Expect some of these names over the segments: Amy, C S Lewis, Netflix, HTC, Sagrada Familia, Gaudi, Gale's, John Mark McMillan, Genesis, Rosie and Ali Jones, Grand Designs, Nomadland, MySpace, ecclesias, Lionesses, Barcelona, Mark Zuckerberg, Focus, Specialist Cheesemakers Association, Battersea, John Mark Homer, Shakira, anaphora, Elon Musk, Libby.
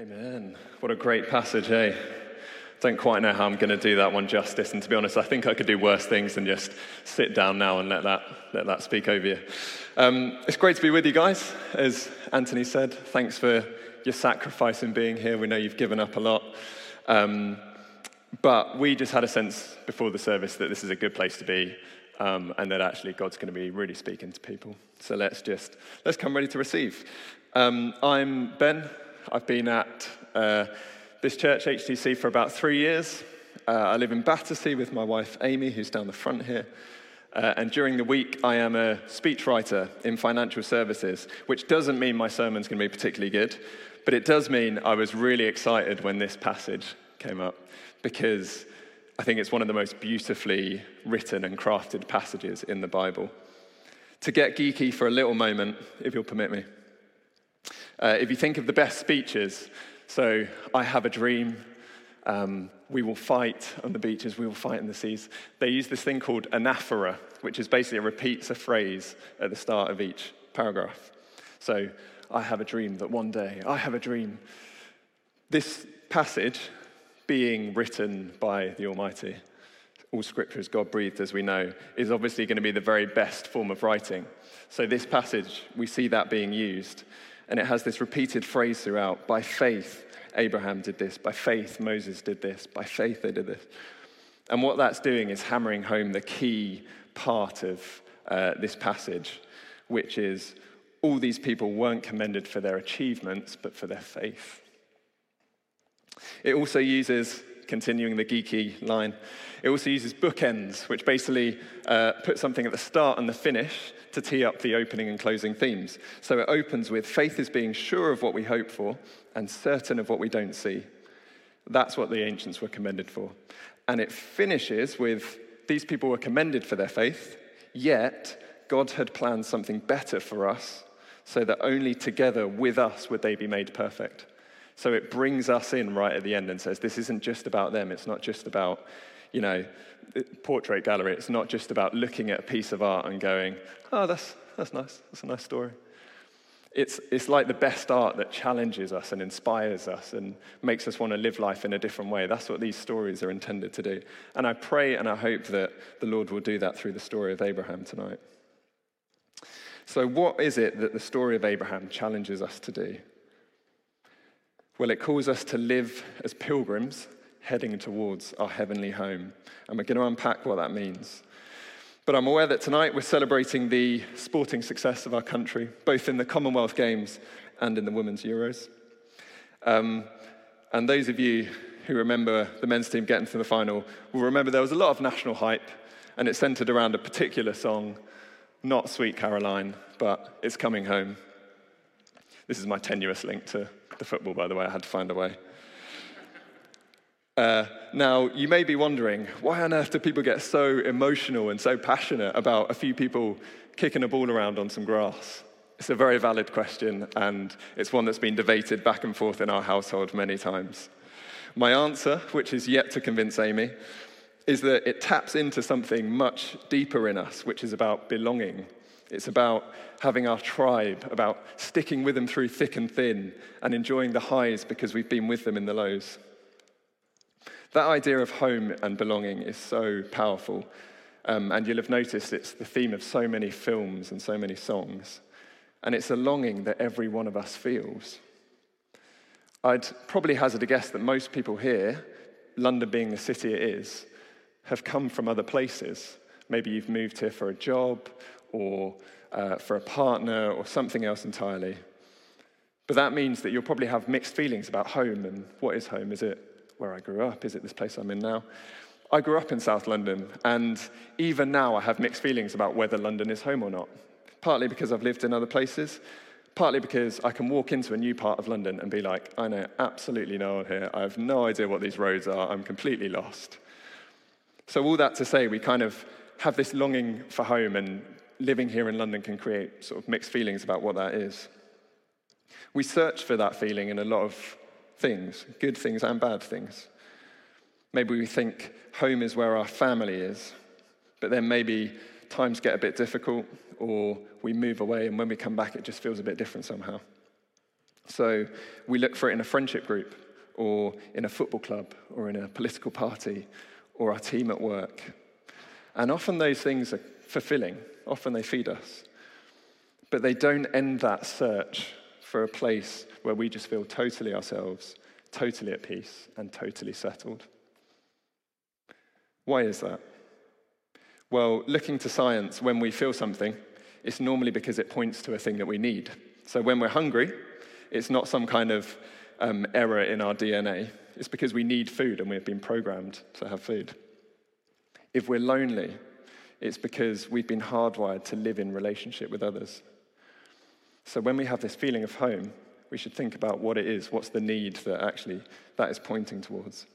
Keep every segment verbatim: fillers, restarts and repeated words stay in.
Amen. What a great passage, eh? Don't quite know how I'm going to do that one justice, and to be honest, I think I could do worse things than just sit down now and let that let that speak over you. Um, it's great to be with you guys. As Anthony said, thanks for your sacrifice in being here. We know you've given up a lot, um, but we just had a sense before the service that this is a good place to be, um, and that actually God's going to be really speaking to people. So let's just let's come ready to receive. Um, I'm Ben. I've been at uh, this church, H T C, for about three years. Uh, I live in Battersea with my wife, Amy, who's down the front here. Uh, and during the week, I am a speechwriter in financial services, which doesn't mean my sermon's going to be particularly good, but it does mean I was really excited when this passage came up, because I think it's one of the most beautifully written and crafted passages in the Bible. To get geeky for a little moment, if you'll permit me. Uh, if you think of the best speeches, so I have a dream, um, we will fight on the beaches, we will fight in the seas, they use this thing called anaphora, which is basically it repeats a phrase at the start of each paragraph. So I have a dream that one day, I have a dream. This passage being written by the Almighty, all scripture is God-breathed, as we know, is obviously going to be the very best form of writing. So this passage, we see that being used. And it has this repeated phrase throughout. By faith, Abraham did this. By faith, Moses did this. By faith, they did this. And what that's doing is hammering home the key part of uh, this passage, which is all these people weren't commended for their achievements, but for their faith. It also uses, continuing the geeky line, it also uses bookends, which basically uh, puts something at the start and the finish to tee up the opening and closing themes. So it opens with, faith is being sure of what we hope for and certain of what we don't see. That's what the ancients were commended for. And it finishes with, these people were commended for their faith, yet God had planned something better for us, so that only together with us would they be made perfect. So it brings us in right at the end and says, this isn't just about them, it's not just about, you know, portrait gallery, it's not just about looking at a piece of art and going, oh, that's that's nice, that's a nice story. It's it's like the best art that challenges us and inspires us and makes us want to live life in a different way. That's what these stories are intended to do. And I pray and I hope that the Lord will do that through the story of Abraham tonight. So what is it that the story of Abraham challenges us to do? Well, it calls us to live as pilgrims heading towards our heavenly home. And we're going to unpack what that means. But I'm aware that tonight we're celebrating the sporting success of our country, both in the Commonwealth Games and in the Women's Euros. Um, and those of you who remember the men's team getting to the final will remember there was a lot of national hype, and it centered around a particular song, not Sweet Caroline, but It's Coming Home. This is my tenuous link to the football, by the way. I had to find a way. Uh, now, you may be wondering, why on earth do people get so emotional and so passionate about a few people kicking a ball around on some grass? It's a very valid question, and it's one that's been debated back and forth in our household many times. My answer, which is yet to convince Amy, is that it taps into something much deeper in us, which is about belonging. It's about having our tribe, about sticking with them through thick and thin, and enjoying the highs because we've been with them in the lows. That idea of home and belonging is so powerful, um, and you'll have noticed it's the theme of so many films and so many songs, and it's a longing that every one of us feels. I'd probably hazard a guess that most people here, London being the city it is, have come from other places. Maybe you've moved here for a job, or uh, for a partner, or something else entirely. But that means that you'll probably have mixed feelings about home, and what is home? Is it where I grew up? Is it this place I'm in now? I grew up in South London, and even now I have mixed feelings about whether London is home or not, partly because I've lived in other places, partly because I can walk into a new part of London and be like, I know absolutely no one here, I have no idea what these roads are, I'm completely lost. So all that to say, we kind of have this longing for home, and living here in London can create sort of mixed feelings about what that is. We search for that feeling in a lot of things, good things and bad things. Maybe we think home is where our family is, but then maybe times get a bit difficult, or we move away, and when we come back, it just feels a bit different somehow. So we look for it in a friendship group, or in a football club, or in a political party, or our team at work. And often those things are fulfilling. Often they feed us. But they don't end that search for a place where we just feel totally ourselves, totally at peace, and totally settled. Why is that? Well, looking to science, when we feel something, it's normally because it points to a thing that we need. So when we're hungry, it's not some kind of um, error in our D N A. It's because we need food and we've been programmed to have food. If we're lonely, it's because we've been hardwired to live in relationship with others. So when we have this feeling of home, we should think about what it is, what's the need that actually that is pointing towards.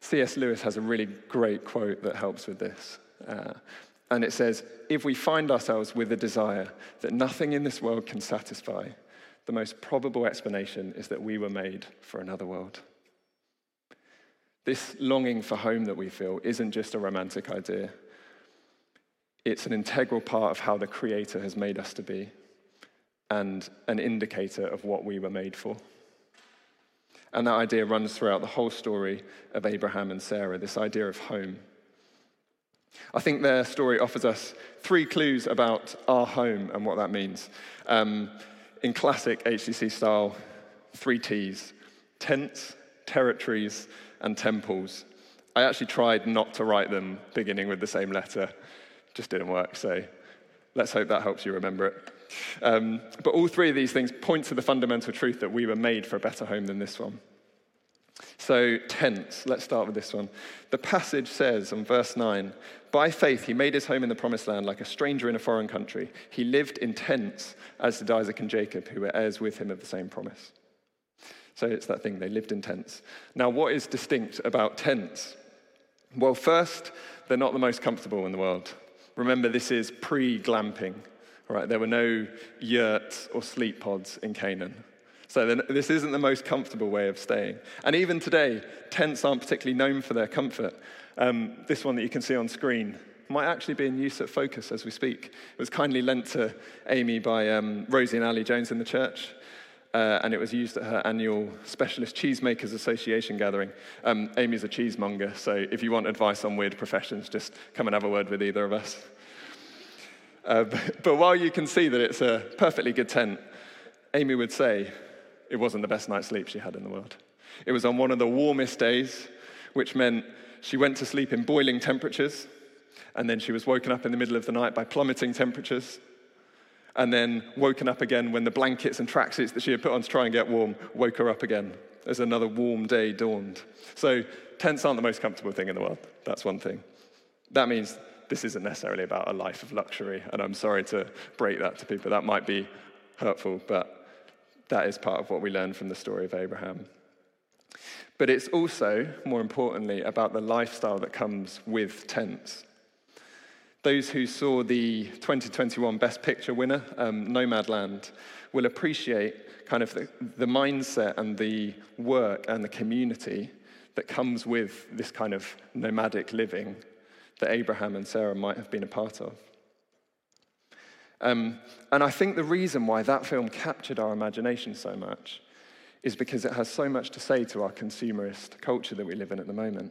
C S Lewis has a really great quote that helps with this. Uh, and it says, if we find ourselves with a desire that nothing in this world can satisfy, the most probable explanation is that we were made for another world. This longing for home that we feel isn't just a romantic idea. It's an integral part of how the Creator has made us to be, and an indicator of what we were made for. And that idea runs throughout the whole story of Abraham and Sarah, this idea of home. I think their story offers us three clues about our home and what that means. Um, in classic H T C style, three T's: tents, territories, and temples. I actually tried not to write them beginning with the same letter. Just didn't work, so let's hope that helps you remember it. Um, but all three of these things point to the fundamental truth that we were made for a better home than this one. So, tents, let's start with this one. The passage says on verse nine, by faith he made his home in the promised land like a stranger in a foreign country. He lived in tents, as did Isaac and Jacob, who were heirs with him of the same promise. So it's that thing, they lived in tents. Now, what is distinct about tents? Well, first, they're not the most comfortable in the world. Remember, this is pre-glamping. All right, there were no yurts or sleep pods in Canaan. So then, this isn't the most comfortable way of staying. And even today, tents aren't particularly known for their comfort. Um, this one that you can see on screen might actually be in use at Focus as we speak. It was kindly lent to Amy by um, Rosie and Ali Jones in the church, uh, and it was used at her annual Specialist Cheesemakers Association gathering. Um, Amy's a cheesemonger, so if you want advice on weird professions, just come and have a word with either of us. Uh, but, but while you can see that it's a perfectly good tent, Amy would say it wasn't the best night's sleep she had in the world. It was on one of the warmest days, which meant she went to sleep in boiling temperatures, and then she was woken up in the middle of the night by plummeting temperatures, and then woken up again when the blankets and tracksuits that she had put on to try and get warm woke her up again as another warm day dawned. So tents aren't the most comfortable thing in the world. That's one thing. That means this isn't necessarily about a life of luxury, and I'm sorry to break that to people. That might be hurtful, but that is part of what we learn from the story of Abraham. But it's also, more importantly, about the lifestyle that comes with tents. Those who saw the twenty twenty-one Best Picture winner, um, Nomadland, will appreciate kind of the, the mindset and the work and the community that comes with this kind of nomadic living that Abraham and Sarah might have been a part of. Um, and I think the reason why that film captured our imagination so much is because it has so much to say to our consumerist culture that we live in at the moment,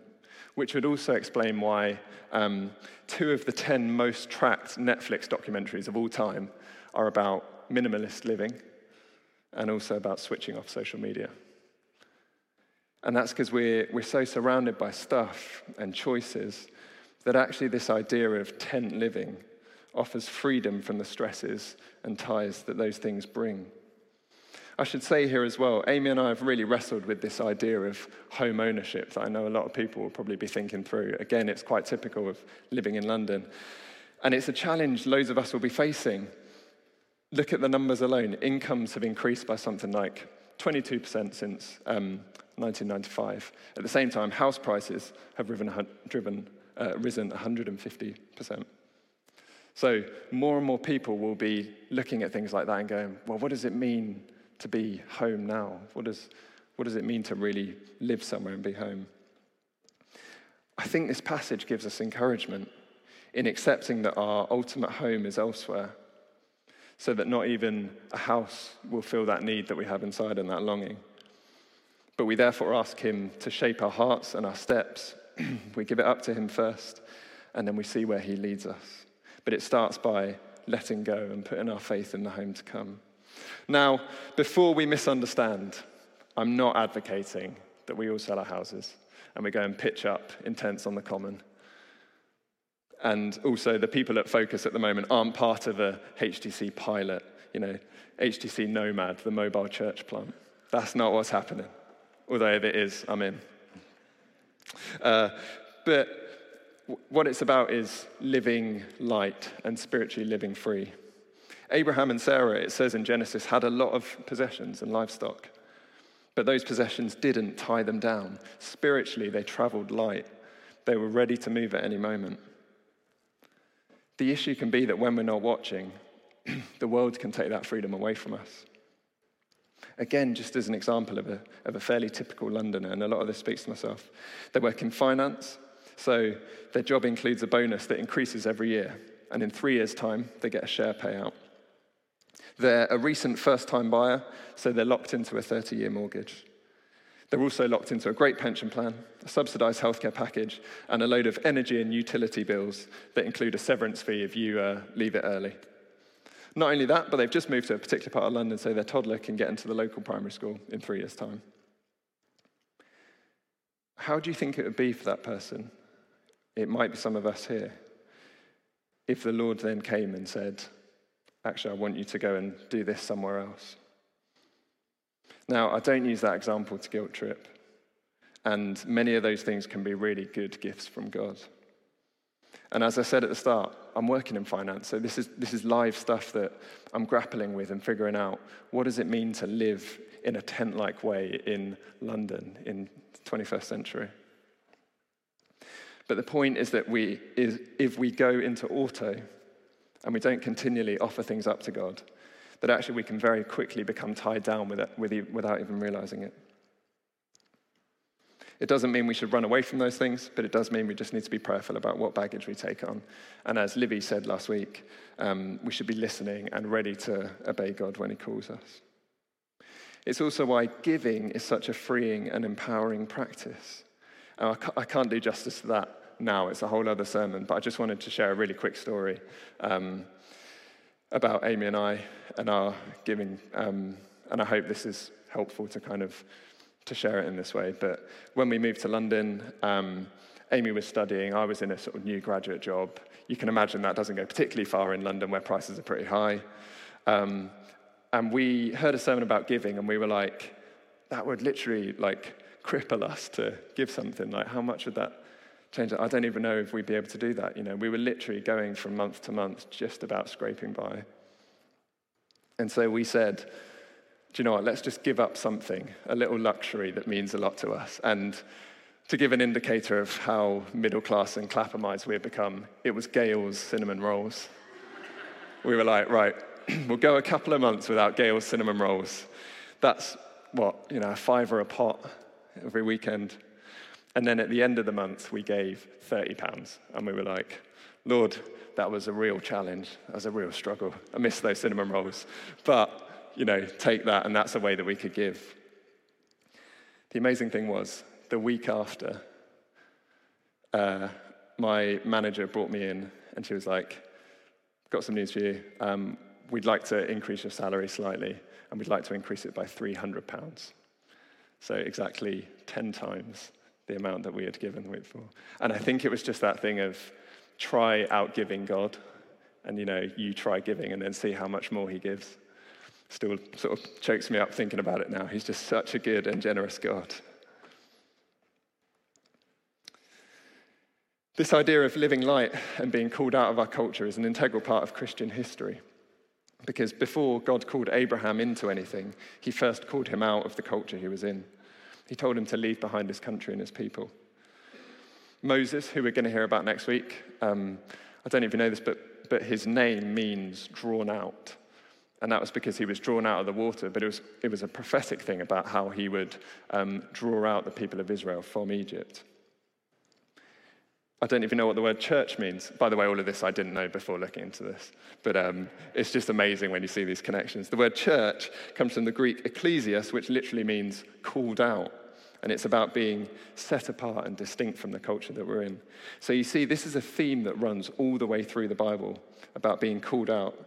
which would also explain why um, two of the ten most tracked Netflix documentaries of all time are about minimalist living and also about switching off social media. And that's because we're, we're so surrounded by stuff and choices that actually this idea of tent living offers freedom from the stresses and ties that those things bring. I should say here as well, Amy and I have really wrestled with this idea of home ownership that I know a lot of people will probably be thinking through. Again, it's quite typical of living in London. And it's a challenge loads of us will be facing. Look at the numbers alone. Incomes have increased by something like twenty-two percent since um, nineteen ninety-five. At the same time, house prices have driven, driven Uh, risen one hundred fifty percent. So more and more people will be looking at things like that and going, well, what does it mean to be home now? What does, what does it mean to really live somewhere and be home? I think this passage gives us encouragement in accepting that our ultimate home is elsewhere. so that not even a house will fill that need that we have inside and that longing. But we therefore ask him to shape our hearts and our steps. We give it up to him first, and then we see where he leads us. But it starts by letting go and putting our faith in the home to come. Now, before we misunderstand, I'm not advocating that we all sell our houses and we go and pitch up in tents on the common. And also, the people at Focus at the moment aren't part of a H T C pilot, you know, H T C Nomad, the mobile church plant. That's not what's happening. Although if it is, I'm in. Uh, but what it's about is living light and spiritually living free. Abraham and Sarah, it says in Genesis, had a lot of possessions and livestock. But those possessions didn't tie them down. Spiritually, they traveled light. They were ready to move at any moment. The issue can be that when we're not watching, the world can take that freedom away from us. Again, just as an example of a, of a fairly typical Londoner, and a lot of this speaks to myself, they work in finance, so their job includes a bonus that increases every year, and in three years' time, they get a share payout. They're a recent first-time buyer, so they're locked into a thirty-year mortgage. They're also locked into a great pension plan, a subsidised healthcare package, and a load of energy and utility bills that include a severance fee if you uh, leave it early. Not only that, but they've just moved to a particular part of London so their toddler can get into the local primary school in three years' time. How do you think it would be for that person? It might be some of us here. If the Lord then came and said, actually, I want you to go and do this somewhere else. Now, I don't use that example to guilt trip. And many of those things can be really good gifts from God. And as I said at the start, I'm working in finance, so this is this is live stuff that I'm grappling with and figuring out. What does it mean to live in a tent-like way in London in the twenty-first century? But the point is that we is if we go into auto and we don't continually offer things up to God, that actually we can very quickly become tied down with it, with it without even realizing it. It doesn't mean we should run away from those things, but it does mean we just need to be prayerful about what baggage we take on. And as Libby said last week, um, we should be listening and ready to obey God when he calls us. It's also why giving is such a freeing and empowering practice. And I can't do justice to that now. It's a whole other sermon, but I just wanted to share a really quick story um, about Amy and I and our giving. Um, and I hope this is helpful to kind of to share it in this way, but when we moved to London, um, Amy was studying, I was in a sort of new graduate job. You can imagine that doesn't go particularly far in London where prices are pretty high. Um, and we heard a sermon about giving and we were like, that would literally like cripple us to give something. Like how much would that change? I don't even know if we'd be able to do that. You know, we were literally going from month to month just about scraping by. And so we said, do you know what, let's just give up something, a little luxury that means a lot to us. And to give an indicator of how middle-class and Claphamites we've become, it was Gale's cinnamon rolls. We were like, right, we'll go a couple of months without Gale's cinnamon rolls. That's, what, you know, a fiver a pot every weekend. And then at the end of the month, we gave thirty pounds. And we were like, Lord, that was a real challenge. That was a real struggle. I miss those cinnamon rolls. But you know, take that, and that's a way that we could give. The amazing thing was, the week after, uh, my manager brought me in, and she was like, got some news for you. Um, we'd like to increase your salary slightly, and we'd like to increase it by three hundred pounds. So exactly ten times the amount that we had given the week before. And I think it was just that thing of try outgiving God, and, you know, you try giving, and then see how much more he gives. Still sort of chokes me up thinking about it now. He's just such a good and generous God. This idea of living light and being called out of our culture is an integral part of Christian history. Because before God called Abraham into anything, he first called him out of the culture he was in. He told him to leave behind his country and his people. Moses, who we're going to hear about next week, um, I don't know if you know this, but, but his name means drawn out. And that was because he was drawn out of the water, but it was it was a prophetic thing about how he would um, draw out the people of Israel from Egypt. I don't even know what the word church means. By the way, all of this I didn't know before looking into this. But um, it's just amazing when you see these connections. The word church comes from the Greek ecclesias, which literally means called out. And it's about being set apart and distinct from the culture that we're in. So you see, this is a theme that runs all the way through the Bible, about being called out.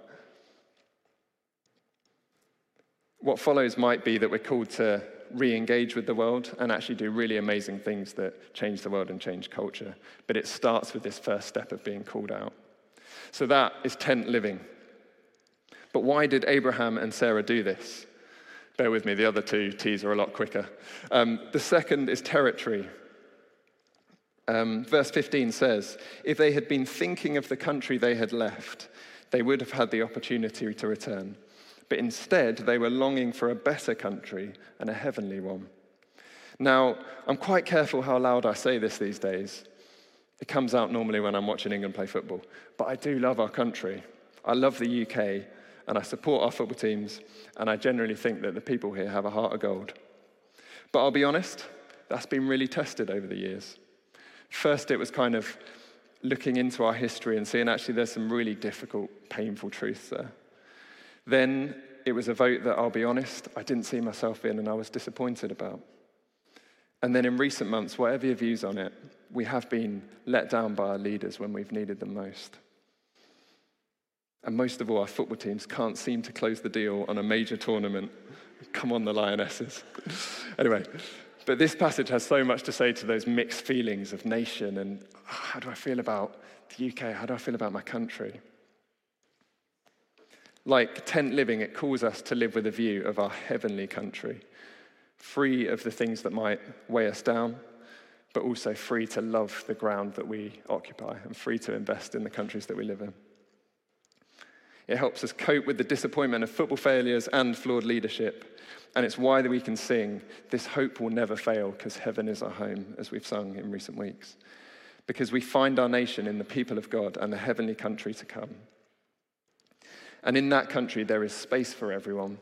What follows might be that we're called to re-engage with the world and actually do really amazing things that change the world and change culture. But it starts with this first step of being called out. So that is tent living. But why did Abraham and Sarah do this? Bear with me, the other two T's are a lot quicker. Um, the second is territory. Um, verse fifteen says, if they had been thinking of the country they had left, they would have had the opportunity to return. But instead, they were longing for a better country and a heavenly one. Now, I'm quite careful how loud I say this these days. It comes out normally when I'm watching England play football. But I do love our country. I love the U K, and I support our football teams, and I generally think that the people here have a heart of gold. But I'll be honest, that's been really tested over the years. First, it was kind of looking into our history and seeing actually there's some really difficult, painful truths there. Then it was a vote that, I'll be honest, I didn't see myself in and I was disappointed about. And then in recent months, whatever your views on it, we have been let down by our leaders when we've needed them most. And most of all, our football teams can't seem to close the deal on a major tournament. Come on, the Lionesses. Anyway, but this passage has so much to say to those mixed feelings of nation and oh, how do I feel about the U K? How do I feel about my country? Like tent living, it calls us to live with a view of our heavenly country, free of the things that might weigh us down, but also free to love the ground that we occupy and free to invest in the countries that we live in. It helps us cope with the disappointment of football failures and flawed leadership, and it's why that we can sing, this hope will never fail, because heaven is our home, as we've sung in recent weeks, because we find our nation in the people of God and the heavenly country to come. And in that country, there is space for everyone.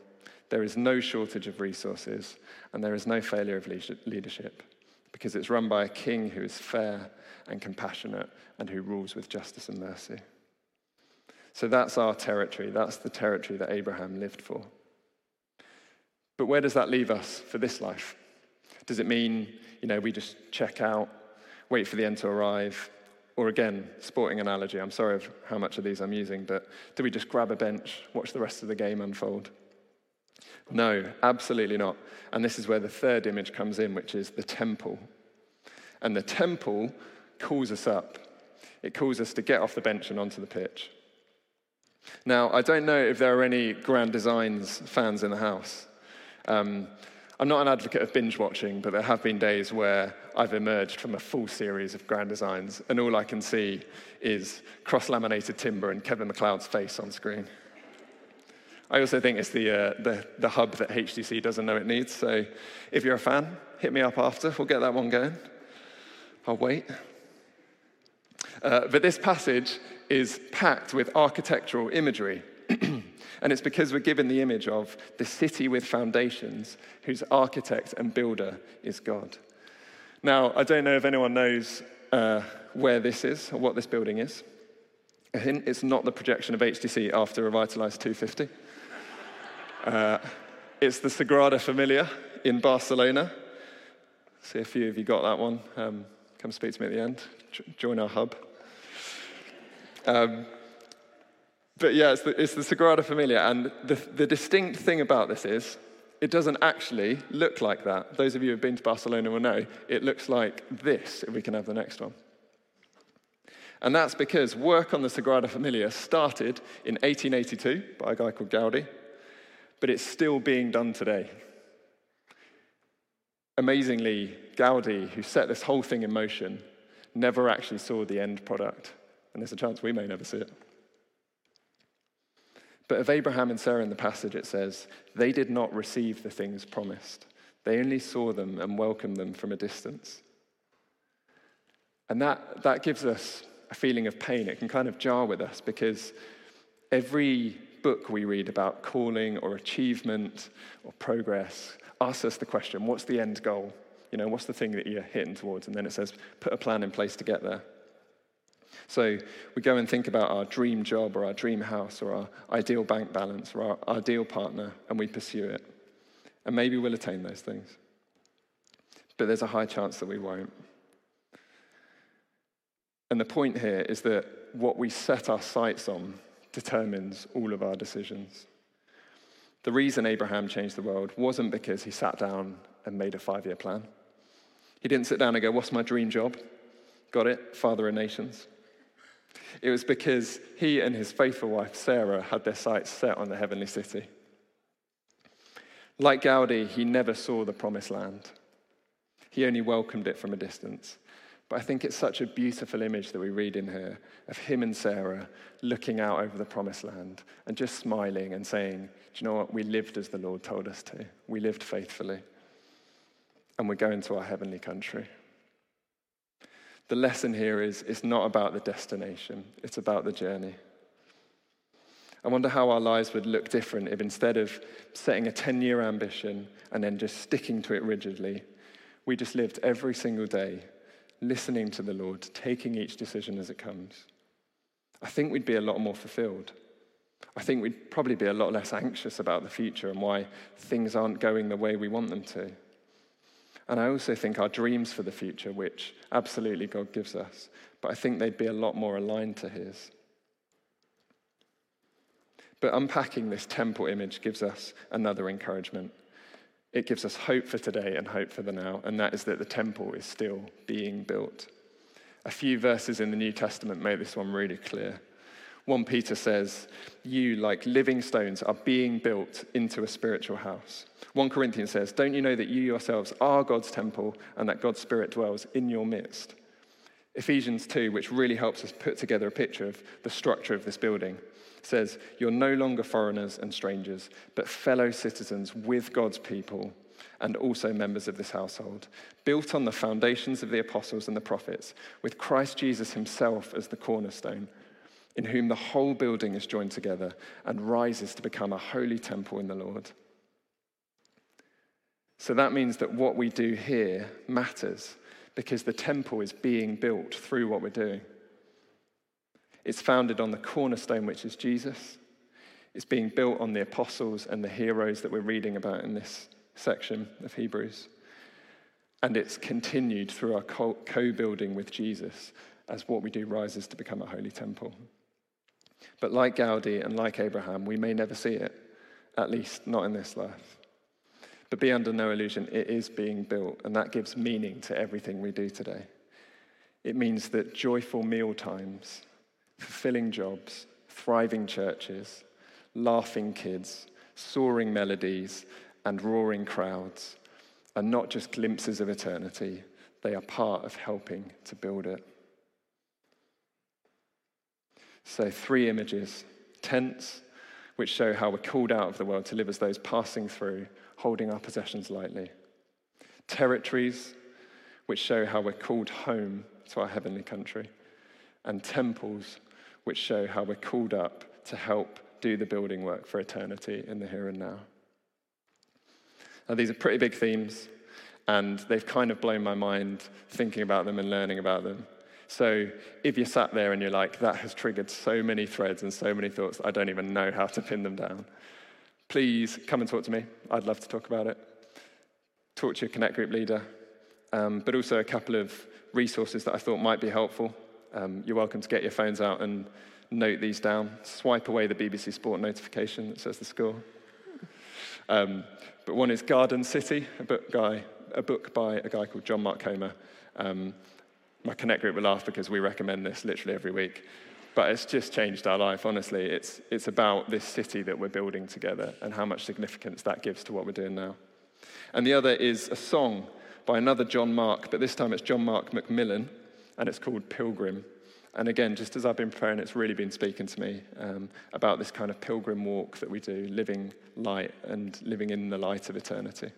There is no shortage of resources, and there is no failure of leadership, because it's run by a king who is fair and compassionate and who rules with justice and mercy. So that's our territory. That's the territory that Abraham lived for. But where does that leave us for this life? Does it mean, you know, we just check out, wait for the end to arrive? Or again, sporting analogy, I'm sorry of how much of these I'm using, but do we just grab a bench, watch the rest of the game unfold? No, absolutely not. And this is where the third image comes in, which is the temple. And the temple calls us up. It calls us to get off the bench and onto the pitch. Now, I don't know if there are any Grand Designs fans in the house. Um, I'm not an advocate of binge watching, but there have been days where I've emerged from a full series of Grand Designs, and all I can see is cross-laminated timber and Kevin MacLeod's face on screen. I also think it's the, uh, the the hub that H T C doesn't know it needs, so if you're a fan, hit me up after. We'll get that one going. I'll wait. Uh, but this passage is packed with architectural imagery. And it's because we're given the image of the city with foundations, whose architect and builder is God. Now, I don't know if anyone knows uh, where this is or what this building is. A hint, it's not the projection of H T C after Revitalized two fifty. uh, it's the Sagrada Familia in Barcelona. I see a few of you got that one. Um, come speak to me at the end. Jo- join our hub. Um, But yeah, it's the, it's the Sagrada Familia, and the, the distinct thing about this is it doesn't actually look like that. Those of you who have been to Barcelona will know it looks like this, if we can have the next one. And that's because work on the Sagrada Familia started in eighteen eighty-two by a guy called Gaudi, but it's still being done today. Amazingly, Gaudi, who set this whole thing in motion, never actually saw the end product, and there's a chance we may never see it. But of Abraham and Sarah in the passage, it says, they did not receive the things promised. They only saw them and welcomed them from a distance. And that, that gives us a feeling of pain. It can kind of jar with us, because every book we read about calling or achievement or progress asks us the question, what's the end goal? You know, what's the thing that you're hitting towards? And then it says, put a plan in place to get there. So we go and think about our dream job or our dream house or our ideal bank balance or our ideal partner, and we pursue it. And maybe we'll attain those things. But there's a high chance that we won't. And the point here is that what we set our sights on determines all of our decisions. The reason Abraham changed the world wasn't because he sat down and made a five-year plan. He didn't sit down and go, what's my dream job? Got it, father of nations. It was because he and his faithful wife, Sarah, had their sights set on the heavenly city. Like Gaudi, he never saw the promised land. He only welcomed it from a distance. But I think it's such a beautiful image that we read in here of him and Sarah looking out over the promised land and just smiling and saying, do you know what? We lived as the Lord told us to. We lived faithfully. And we're going to our heavenly country. The lesson here is it's not about the destination. It's about the journey. I wonder how our lives would look different if instead of setting a ten-year ambition and then just sticking to it rigidly, we just lived every single day listening to the Lord, taking each decision as it comes. I think we'd be a lot more fulfilled. I think we'd probably be a lot less anxious about the future and why things aren't going the way we want them to. And I also think our dreams for the future, which absolutely God gives us, but I think they'd be a lot more aligned to his. But unpacking this temple image gives us another encouragement. It gives us hope for today and hope for the now, and that is that the temple is still being built. A few verses in the New Testament make this one really clear. First Peter says, you, like living stones, are being built into a spiritual house. First Corinthians says, don't you know that you yourselves are God's temple and that God's Spirit dwells in your midst? Ephesians two, which really helps us put together a picture of the structure of this building, says, you're no longer foreigners and strangers, but fellow citizens with God's people and also members of this household, built on the foundations of the apostles and the prophets, with Christ Jesus himself as the cornerstone, in whom the whole building is joined together and rises to become a holy temple in the Lord. So that means that what we do here matters because the temple is being built through what we're doing. It's founded on the cornerstone, which is Jesus. It's being built on the apostles and the heroes that we're reading about in this section of Hebrews. And it's continued through our co-building with Jesus as what we do rises to become a holy temple. But like Gaudi and like Abraham, we may never see it, at least not in this life. But be under no illusion, it is being built, and that gives meaning to everything we do today. It means that joyful meal times, fulfilling jobs, thriving churches, laughing kids, soaring melodies, and roaring crowds are not just glimpses of eternity, they are part of helping to build it. So three images, tents, which show how we're called out of the world to live as those passing through, holding our possessions lightly. Territories, which show how we're called home to our heavenly country. And temples, which show how we're called up to help do the building work for eternity in the here and now. Now, these are pretty big themes, and they've kind of blown my mind thinking about them and learning about them. So if you sat there and you're like, that has triggered so many threads and so many thoughts, I don't even know how to pin them down, please come and talk to me. I'd love to talk about it. Talk to your Connect group leader, um, but also a couple of resources that I thought might be helpful. Um, you're welcome to get your phones out and note these down. Swipe away the B B C Sport notification that says the score. Um, but one is Garden City, a book guy, a book by a guy called John Mark Homer. Um, My Connect group will laugh because we recommend this literally every week. But it's just changed our life, honestly. It's it's about this city that we're building together and how much significance that gives to what we're doing now. And the other is a song by another John Mark, but this time it's John Mark McMillan, and it's called Pilgrim. And again, just as I've been praying, it's really been speaking to me um, about this kind of pilgrim walk that we do, living light and living in the light of eternity.